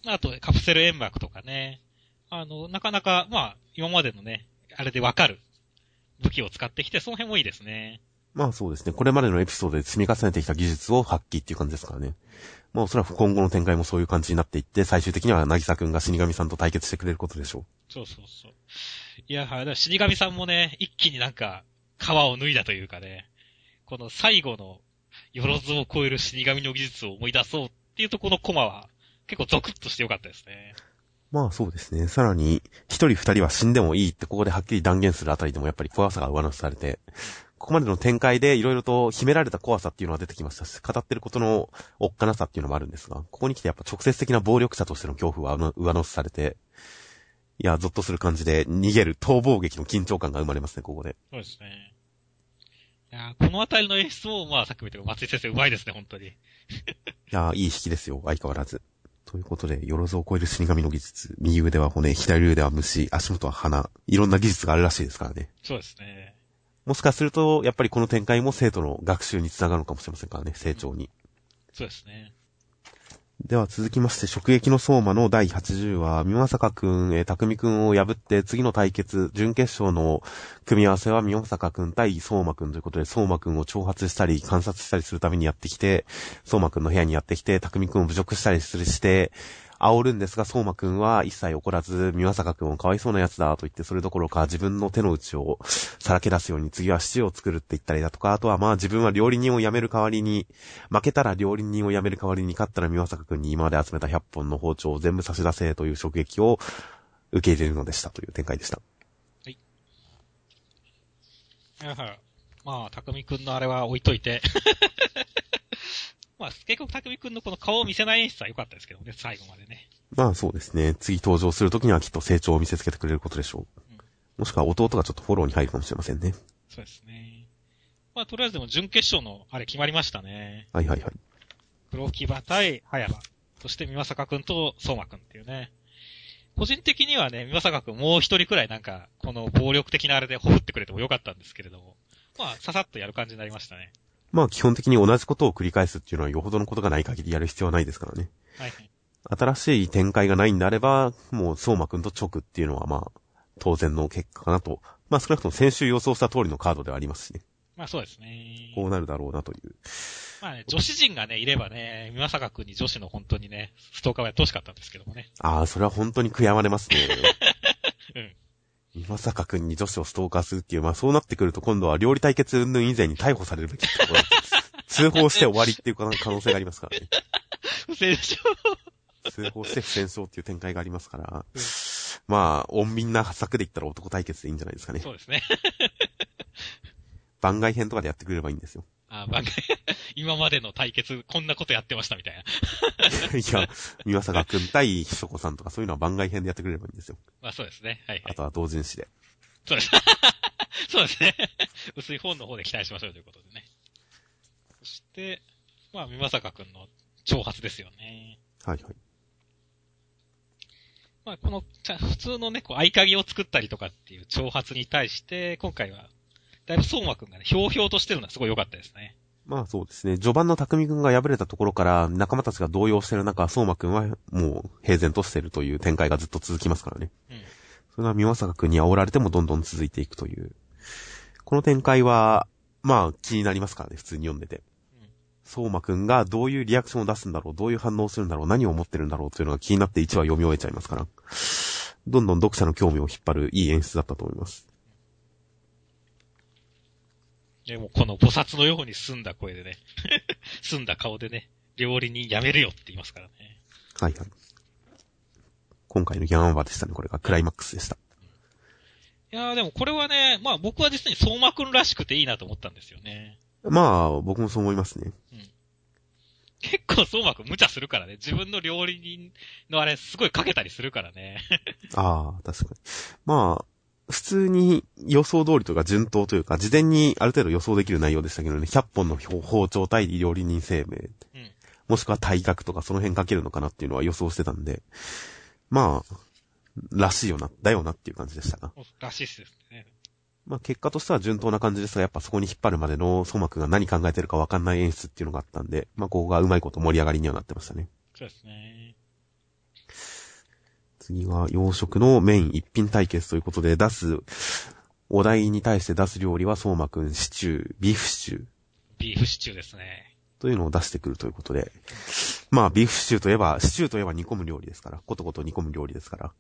あとカプセル煙幕とかね、あのなかなかまあ今までのねあれでわかる武器を使ってきて、その辺もいいですね。まあそうですね。これまでのエピソードで積み重ねてきた技術を発揮っていう感じですからね。まあおそらく今後の展開もそういう感じになっていって、最終的には渚くんが死神さんと対決してくれることでしょう。そうそうそう。いや、死神さんもね、一気になんか、皮を脱いだというかね、この最後の、よろずを超える死神の技術を思い出そうっていうところのコマは、結構ゾクッとしてよかったですね。まあそうですね。さらに、一人二人は死んでもいいってここではっきり断言するあたりでもやっぱり怖さが上乗せされて、ここまでの展開でいろいろと秘められた怖さっていうのは出てきましたし、語ってることのおっかなさっていうのもあるんですが、ここに来てやっぱ直接的な暴力者としての恐怖は上乗せされて、いや、ゾッとする感じで逃げる逃亡劇の緊張感が生まれますね、ここで。そうですね。いや、このあたりの演出も、まあさっきも言った松井先生上手いですね、本当に。いや、いい引きですよ、相変わらず。ということで、よろずを超える死神の技術、右腕は骨、左腕は虫、足元は鼻、いろんな技術があるらしいですからね。そうですね。もしかすると、やっぱりこの展開も生徒の学習につながるのかもしれませんからね、成長に。うん、そうですね。では続きまして、食撃の相馬のだいはちじゅうわ、美政くん、えー、匠くんを破って、次の対決、準決勝の組み合わせは美政くん対相馬くんということで、相馬くんを挑発したり、観察したりするためにやってきて、相馬くんの部屋にやってきて、匠くんを侮辱したりするして、煽るんですが、相馬くんは一切怒らず、美政くんをかわいそうなやつだと言って、それどころか自分の手の内をさらけ出すように、次はシチューを作るって言ったりだとか、あとはまあ自分は料理人を辞める代わりに、負けたら料理人を辞める代わりに、勝ったら美政くんに今まで集めたひゃっぽんの包丁を全部差し出せという衝撃を受け入れるのでしたという展開でした。はい。やはり、まあ、匠くんのあれは置いといて。まあ、結局、匠くんのこの顔を見せない演出は良かったですけどね、最後までね。まあそうですね。次登場するときにはきっと成長を見せつけてくれることでしょう。うん、もしくは弟がちょっとフォローに入るかもしれませんね。そうですね。まあとりあえずでも準決勝のあれ決まりましたね。はいはいはい。黒木場対葉山。そして美政くんと相馬くんっていうね。個人的にはね、美政くんもう一人くらいなんか、この暴力的なあれでほふってくれても良かったんですけれども。まあ、ささっとやる感じになりましたね。まあ基本的に同じことを繰り返すっていうのはよほどのことがない限りやる必要はないですからね。はい。新しい展開がないんであれば、もう相馬くんと直っていうのはまあ当然の結果かなと。まあ少なくとも先週予想した通りのカードではありますしね。まあそうですね。こうなるだろうなという。まあね、女子陣がね、いればね、美政くんに女子の本当にね、ストーカーをやってほしかったんですけどもね。ああ、それは本当に悔やまれますね。うん。美政くんに女子をストーカーするっていう、まあそうなってくると今度は料理対決云々以前に逮捕されるべきってことです。通報して終わりっていう可能性がありますからね。不戦勝。通報して不戦勝っていう展開がありますから、うん、まあ、穏便な策で言ったら男対決でいいんじゃないですかね。そうですね。番外編とかでやってくれればいいんですよ。ああ、番外編。今までの対決、こんなことやってましたみたいな。いや、美政くん対ひそこさんとかそういうのは番外編でやってくれればいいんですよ。まあそうですね。はい、はい。あとは同人誌で。そうです。そうですね。薄い本の方で期待しましょうということでね。そして、まあ美政くんの挑発ですよね。はいはい。まあこの、普通のね、こう合鍵を作ったりとかっていう挑発に対して、今回は、だいぶ相馬くんがね、ひょうひょうとしてるのはすごい良かったですね。まあそうですね。序盤の匠くんが敗れたところから仲間たちが動揺している中、相馬くんはもう平然としているという展開がずっと続きますからね。うん、それは美政くんに煽られてもどんどん続いていくという。この展開は、まあ気になりますからね、普通に読んでて。うん、相馬くんがどういうリアクションを出すんだろう、どういう反応をするんだろう、何を思ってるんだろうというのが気になっていちわ読み終えちゃいますから。どんどん読者の興味を引っ張るいい演出だったと思います。でもこの菩薩のように澄んだ声でね、澄んだ顔でね、料理人辞めるよって言いますからね。はいはい。今回のギャンワでしたね、これがクライマックスでした。いやーでもこれはね、まあ僕は実に相馬くんらしくていいなと思ったんですよね。まあ僕もそう思いますね。うん、結構相馬くん無茶するからね、自分の料理人のあれすごいかけたりするからね。ああ、確かに。まあ。普通に予想通りというか順当というか事前にある程度予想できる内容でしたけどね、ひゃっぽんの包丁対料理人生命、うん、もしくは体格とかその辺かけるのかなっていうのは予想してたんで、まあらしいよなだよなっていう感じでしたが、らしいですね。まあ結果としては順当な感じですが、やっぱそこに引っ張るまでの相馬くんが何考えてるか分かんない演出っていうのがあったんで、まあここがうまいこと盛り上がりにはなってましたね。そうですね。次は洋食のメイン一品対決ということで、出すお題に対して出す料理は相馬くんシチュー、ビーフシチュー。ビーフシチューですね。というのを出してくるということで。まあ、ビーフシチューといえば、シチューといえば煮込む料理ですから。ことこと煮込む料理ですから。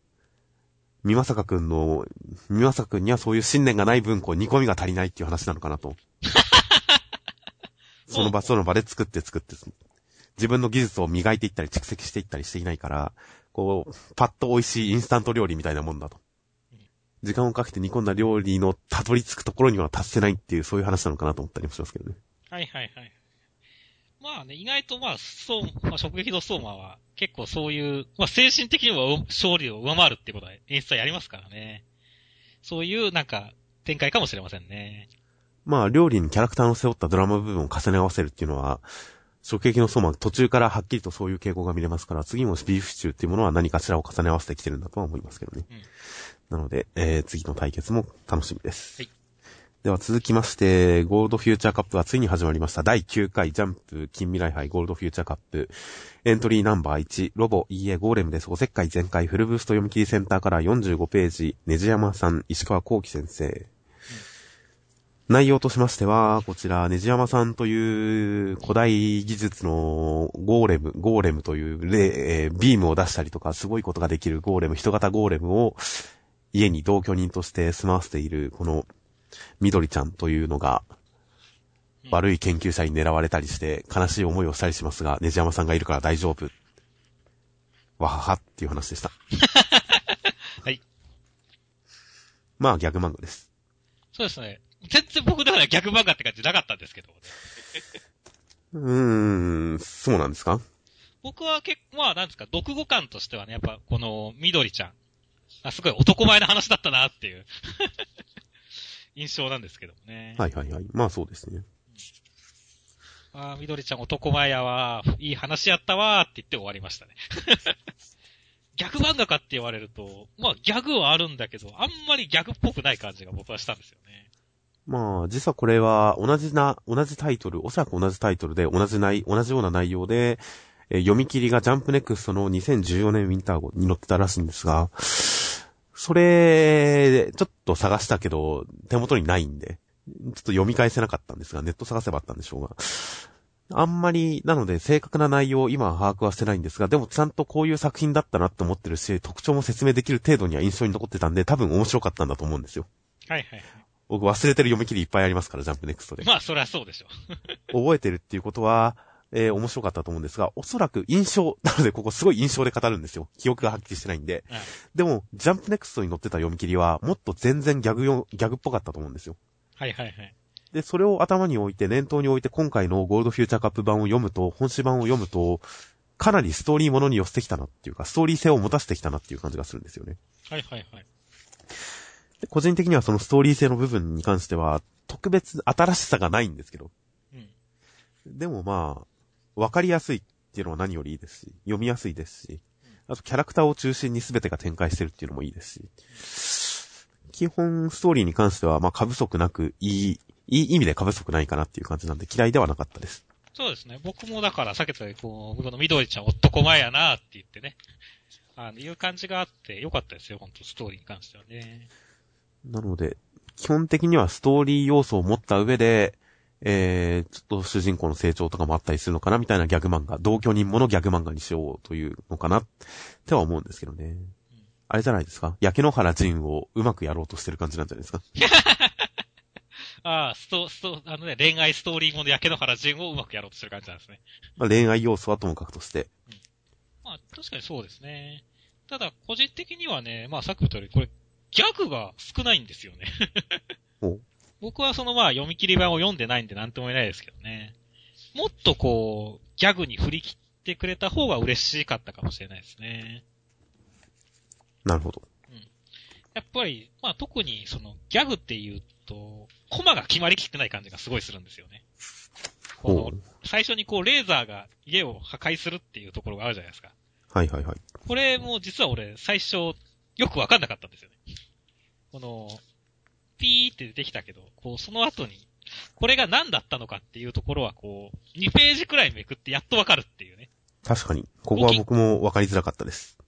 みまさかくんの、みまさかくんにはそういう信念がない分、こう煮込みが足りないっていう話なのかなと。その場その場で作って作って、自分の技術を磨いていったり蓄積していったりしていないから、こう、パッと美味しいインスタント料理みたいなもんだと。時間をかけて煮込んだ料理のたどり着くところには達せないっていう、そういう話なのかなと思ったりもしますけどね。はいはいはい。まあね、意外とまあ、そう、まあ、食撃の相馬は結構そういう、まあ精神的には勝利を上回るってことは演出はやりますからね。そういうなんか展開かもしれませんね。まあ料理にキャラクターの背負ったドラマ部分を重ね合わせるっていうのは、食撃の相馬途中からはっきりとそういう傾向が見れますから、次もビーフシチューっていうものは何かしらを重ね合わせてきてるんだとは思いますけどね。うん、なので、えー、次の対決も楽しみです。はい。では続きまして、ゴールドフューチャーカップはついに始まりました。だいきゅうかいジャンプ近未来杯ゴールドフューチャーカップ。エントリーナンバーいち、ロボ、イーエー、ゴーレムです。おせっかい全開、フルブースト読み切りセンターからよんじゅうごページ、ねじやまさん、石川幸喜先生、うん。内容としましては、こちら、ねじやまさんという古代技術のゴーレム、ゴーレムというレ、えー、ビームを出したりとか、すごいことができるゴーレム、人型ゴーレムを家に同居人として住まわせている、この、緑ちゃんというのが悪い研究者に狙われたりして悲しい思いをしたりしますが、ねじやまさんがいるから大丈夫、わははっていう話でした。はい、まあギャグ漫画です。そうですね。全然僕だからギャグ漫画って感じなかったんですけど、ね、うーん、そうなんですか。僕は結構まあなんですか、読後感としてはね、やっぱこの緑ちゃん、あ、すごい男前な話だったなっていう印象なんですけどもね。はいはいはい。まあそうですね。うん、ああ、緑ちゃん男前やわー、いい話やったわーって言って終わりましたね。逆漫画かって言われると、まあギャグはあるんだけど、あんまりギャグっぽくない感じが僕はしたんですよね。まあ実はこれは同じな、同じタイトル、おそらく同じタイトルで同じない、同じような内容で、えー、読み切りがジャンプネクストのにせんじゅうよねんウィンター号に載ってたらしいんですが、それ、ちょっと探したけど、手元にないんで、ちょっと読み返せなかったんですが、ネット探せばあったんでしょうが。あんまり、なので正確な内容、今は把握はしてないんですが、でもちゃんとこういう作品だったなって思ってるし、特徴も説明できる程度には印象に残ってたんで、多分面白かったんだと思うんですよ。はいはい。僕忘れてる読み切りいっぱいありますから、ジャンプネクストで。まあ、そりゃそうでしょ。覚えてるっていうことは、えー、面白かったと思うんですが、おそらく印象、なのでここすごい印象で語るんですよ。記憶がはっきりしてないんで。うん、でも、ジャンプネクストに載ってた読み切りは、もっと全然ギャグよ、ギャグっぽかったと思うんですよ。はいはいはい。で、それを頭に置いて、念頭に置いて、今回のゴールドフューチャーカップ版を読むと、本誌版を読むと、かなりストーリーものに寄せてきたなっていうか、ストーリー性を持たせてきたなっていう感じがするんですよね。はいはいはい。で、個人的にはそのストーリー性の部分に関しては、特別新しさがないんですけど。うん。でもまあ、わかりやすいっていうのは何よりいいですし、読みやすいですし、あとキャラクターを中心に全てが展開してるっていうのもいいですし、基本ストーリーに関してはまあ過不足なく、いい、いい意味で過不足ないかなっていう感じなんで嫌いではなかったです。そうですね。僕もだから避けたり、こう、この緑ちゃん男前やなーって言ってね、あの、いう感じがあって良かったですよ、本当ストーリーに関してはね。なので、基本的にはストーリー要素を持った上で、えー、ちょっと主人公の成長とかもあったりするのかなみたいなギャグ漫画、同居人ものギャグ漫画にしようというのかなっては思うんですけどね。うん、あれじゃないですか、焼け野原仁をうまくやろうとしてる感じなんじゃないですか。ああ、スト、スト、あのね、恋愛ストーリーもの焼け野原仁をうまくやろうとしてる感じなんですね。まあ、恋愛要素はともかくとして。うん、まあ、確かにそうですね。ただ、個人的にはね、まあ、さっき言ったように、これ、ギャグが少ないんですよね。お僕はそのまあ読み切り版を読んでないんでなんとも言えないですけどね。もっとこう、ギャグに振り切ってくれた方が嬉しかったかもしれないですね。なるほど。うん。やっぱり、まあ特にそのギャグっていうと、コマが決まりきってない感じがすごいするんですよね。この、最初にこうレーザーが家を破壊するっていうところがあるじゃないですか。はいはいはい。これも実は俺最初よくわかんなかったんですよね。この、ピーって出てきたけど、こう、その後に、これが何だったのかっていうところは、こう、にページくらいめくってやっとわかるっていうね。確かに。ここは僕もわかりづらかったです。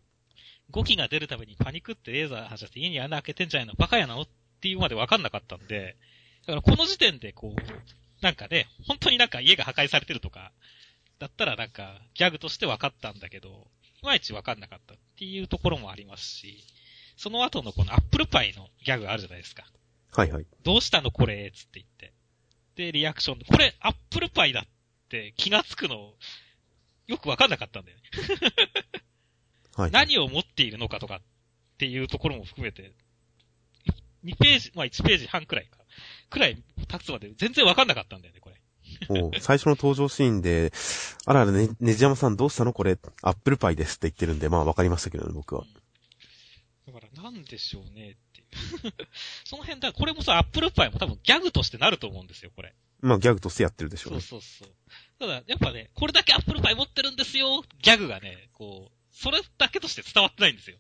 語気が出るためにパニックってレーザー発射して家に穴開けてんじゃないのバカやなのっっていうまで分かんなかったんで、だからこの時点でこう、なんかね、本当になんか家が破壊されてるとか、だったらなんかギャグとして分かったんだけど、いまいち分かんなかったっていうところもありますし、その後のこのアップルパイのギャグあるじゃないですか。はいはい。どうしたのこれつって言って。で、リアクション、これアップルパイだって気がつくの、よく分かんなかったんだよね。はい。何を持っているのかとかっていうところも含めて、にページ、まあいちページ半くらいか。くらい経つまで全然分かんなかったんだよね、これ。お最初の登場シーンで、あらあらね、ねじやまさんどうしたのこれ、アップルパイですって言ってるんで、まあ分かりましたけどね、僕は。うん、だから、なんでしょうねっていう。その辺だ、これもさ、アップルパイも多分ギャグとしてなると思うんですよ、これ。まあギャグとしてやってるでしょうね。そうそうそう。ただ、やっぱね、これだけアップルパイ持ってるんですよ、ギャグがね、こう、それだけとして伝わってないんですよ。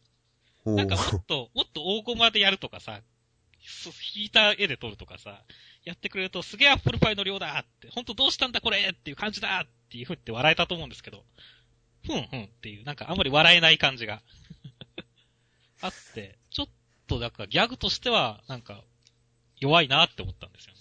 なんかもっと、もっと大駒でやるとかさ、引いた絵で撮るとかさ、やってくれるとすげえアップルパイの量だって、ほんとどうしたんだこれっていう感じだっていうふうって笑えたと思うんですけど、ふんふんっていう、なんかあんまり笑えない感じがあって、ちょっとなんかギャグとしてはなんか弱いなって思ったんですよね。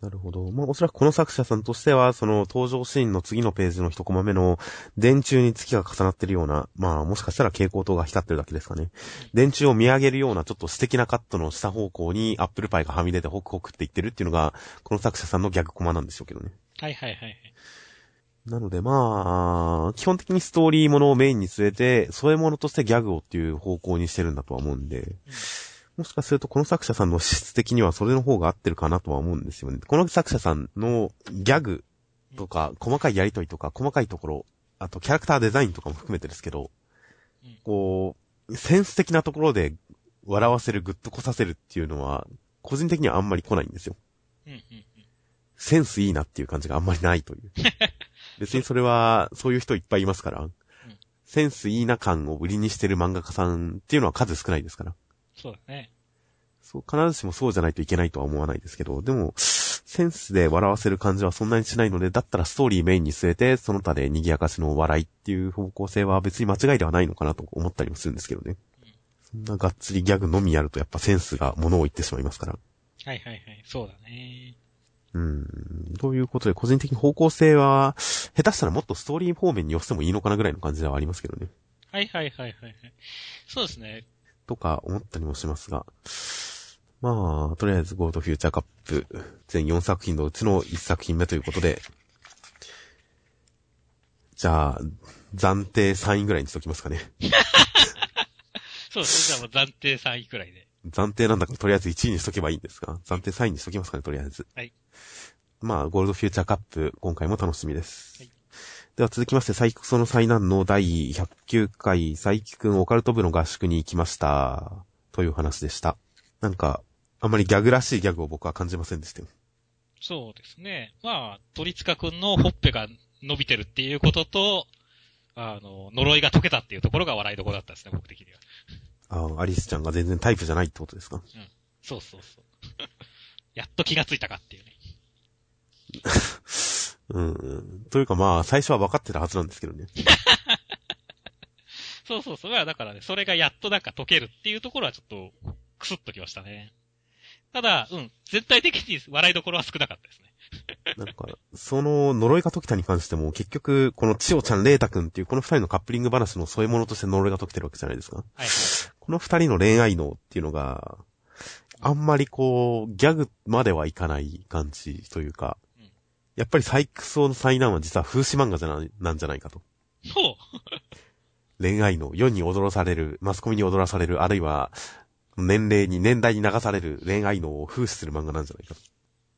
なるほど。まあおそらくこの作者さんとしては、その登場シーンの次のページの一コマ目の電柱に月が重なってるような、まあもしかしたら蛍光灯が光ってるだけですかね。電柱を見上げるようなちょっと素敵なカットの下方向にアップルパイがはみ出てホクホクって言ってるっていうのが、この作者さんのギャグコマなんでしょうけどね。はいはいはい。なのでまあ、基本的にストーリーものをメインに据えて、添え物としてギャグをっていう方向にしてるんだとは思うんで、うんもしかするとこの作者さんの資質的にはそれの方が合ってるかなとは思うんですよね。この作者さんのギャグとか細かいやりとりとか細かいところ、あとキャラクターデザインとかも含めてですけど、こうセンス的なところで笑わせる、グッとこさせるっていうのは個人的にはあんまり来ないんですよ。センスいいなっていう感じがあんまりないという。別にそれはそういう人いっぱいいますから、センスいいな感を売りにしてる漫画家さんっていうのは数少ないですから。そうだね。そう、必ずしもそうじゃないといけないとは思わないですけど、でも、センスで笑わせる感じはそんなにしないので、だったらストーリーメインに据えて、その他で賑やかしの笑いっていう方向性は別に間違いではないのかなと思ったりもするんですけどね。うん、そんながっつりギャグのみやるとやっぱセンスが物を言ってしまいますから。はいはいはい、そうだね。うん、ということで個人的に方向性は、下手したらもっとストーリー方面に寄せてもいいのかなぐらいの感じではありますけどね。はいはいはいはい。そうですね。とか思ったりもしますが。まあ、とりあえず Go to Future Cup 全よんさく品のうちのいっさく品目ということで。じゃあ、暫定さんいぐらいにしときますかね。そうですね。じゃあもう暫定さんいくらいで。暫定なんだからとりあえずいちいにしとけばいいんですか？暫定さんいにしときますかね、とりあえず。はい。まあ、Go to Future Cup 今回も楽しみです。はい。では続きまして、サイクソの災難の第ひゃくきゅうかい、サイキ君オカルト部の合宿に行きました。という話でした。なんか、あんまりギャグらしいギャグを僕は感じませんでしたよ。そうですね。まあ、鳥塚君のほっぺが伸びてるっていうことと、あの、呪いが解けたっていうところが笑いどころだったですね、僕的には。ああ、アリスちゃんが全然タイプじゃないってことですか？うん。そうそうそう。やっと気がついたかっていうね。うん。というかまあ、最初は分かってたはずなんですけどね。そうそうそう。だからね、それがやっとなんか解けるっていうところはちょっと、クスッときましたね。ただ、うん。全体的に笑いどころは少なかったですね。なんか、その、呪いが解きたに関しても、結局、この千代ちゃん、玲太くんっていうこの二人のカップリング話の添え物として呪いが解きてるわけじゃないですか。はいはい。この二人の恋愛能っていうのが、あんまりこう、ギャグまではいかない感じというか、やっぱりサイクソの災難は実は風刺漫画じゃな、なんじゃないかと。そう。恋愛の世に踊らされる、マスコミに踊らされる、あるいは年齢に、年代に流される恋愛のを風刺する漫画なんじゃないかと。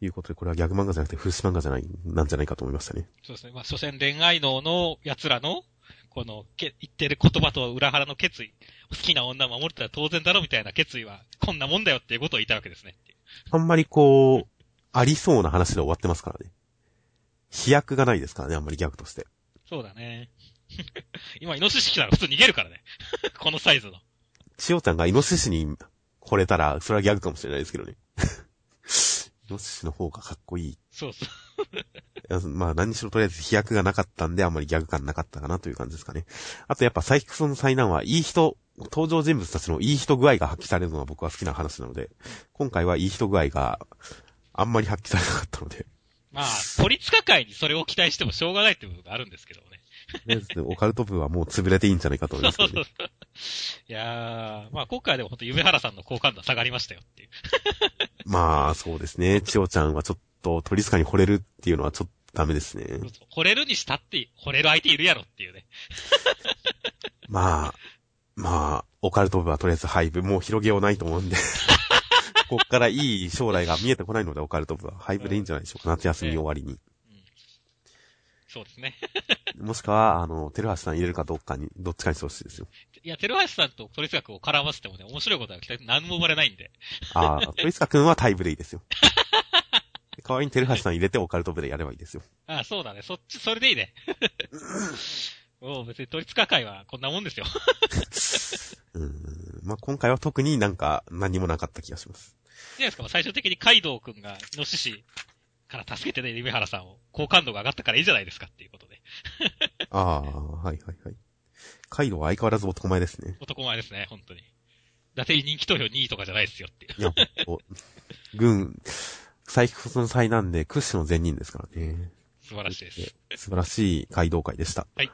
いうことで、これはギャグ漫画じゃなくて風刺漫画じゃない、なんじゃないかと思いましたね。そうですね。まあ、所詮恋愛のの奴らの、この、言ってる言葉と裏腹の決意、好きな女を守れたら当然だろみたいな決意は、こんなもんだよっていうことを言ったわけですね。あんまりこう、ありそうな話で終わってますからね。飛躍がないですからね、あんまりギャグとして。そうだね。今、イノシシ来たら普通逃げるからね。このサイズの。千代ちゃんがイノシシに惚れたら、それはギャグかもしれないですけどね。イノシシの方がかっこいい。そうそう。まあ、何しろとりあえず飛躍がなかったんで、あんまりギャグ感なかったかなという感じですかね。あとやっぱサイキクソの災難はいい人登場人物たちのいい人具合が発揮されるのが僕は好きな話なので、今回はいい人具合があんまり発揮されなかったので。まあ、取りつか界にそれを期待してもしょうがないっていうことがあるんですけどね。オカルト部はもう潰れていいんじゃないかと思います、ね。そうそうそう。いやー、まあ今回でも本当夢原さんの好感度は下がりましたよっていう。まあそうですね。千代ちゃんはちょっと取りつかに惚れるっていうのはちょっとダメですね。惚れるにしたって、惚れる相手いるやろっていうね。まあ、まあ、オカルト部はとりあえず廃部、もう広げようないと思うんで。こっからいい将来が見えてこないので、オカルト部は廃部でいいんじゃないでしょうか。夏休み終わりに。そうですね。もしくは、あの、テルハシさん入れるかどっかに、どっちかにしてほしいですよ。いや、テルハシさんとトリスカ君を絡ませてもね、面白いことは何も生まれないんで。ああ、トリスカ君はタイブでいいですよ。代わりにテルハシさん入れてオカルト部でやればいいですよ。ああ、そうだね。そっち、それでいいね。もう別にトリスカ界はこんなもんですよ。うーん。まあ、今回は特になんか、何もなかった気がします。いいですか、最終的にカイドウ君が、イノシシ、から助けてね、夢原さんを。好感度が上がったからいいじゃないですかっていうことで。ああ、はいはいはい。カイドウは相変わらず男前ですね。男前ですね、本当に。だって人気投票にいとかじゃないですよっていう。いや、軍、最高の災難で屈指の善人ですからね。素晴らしいです。素晴らしいカイドウ会でした。はい。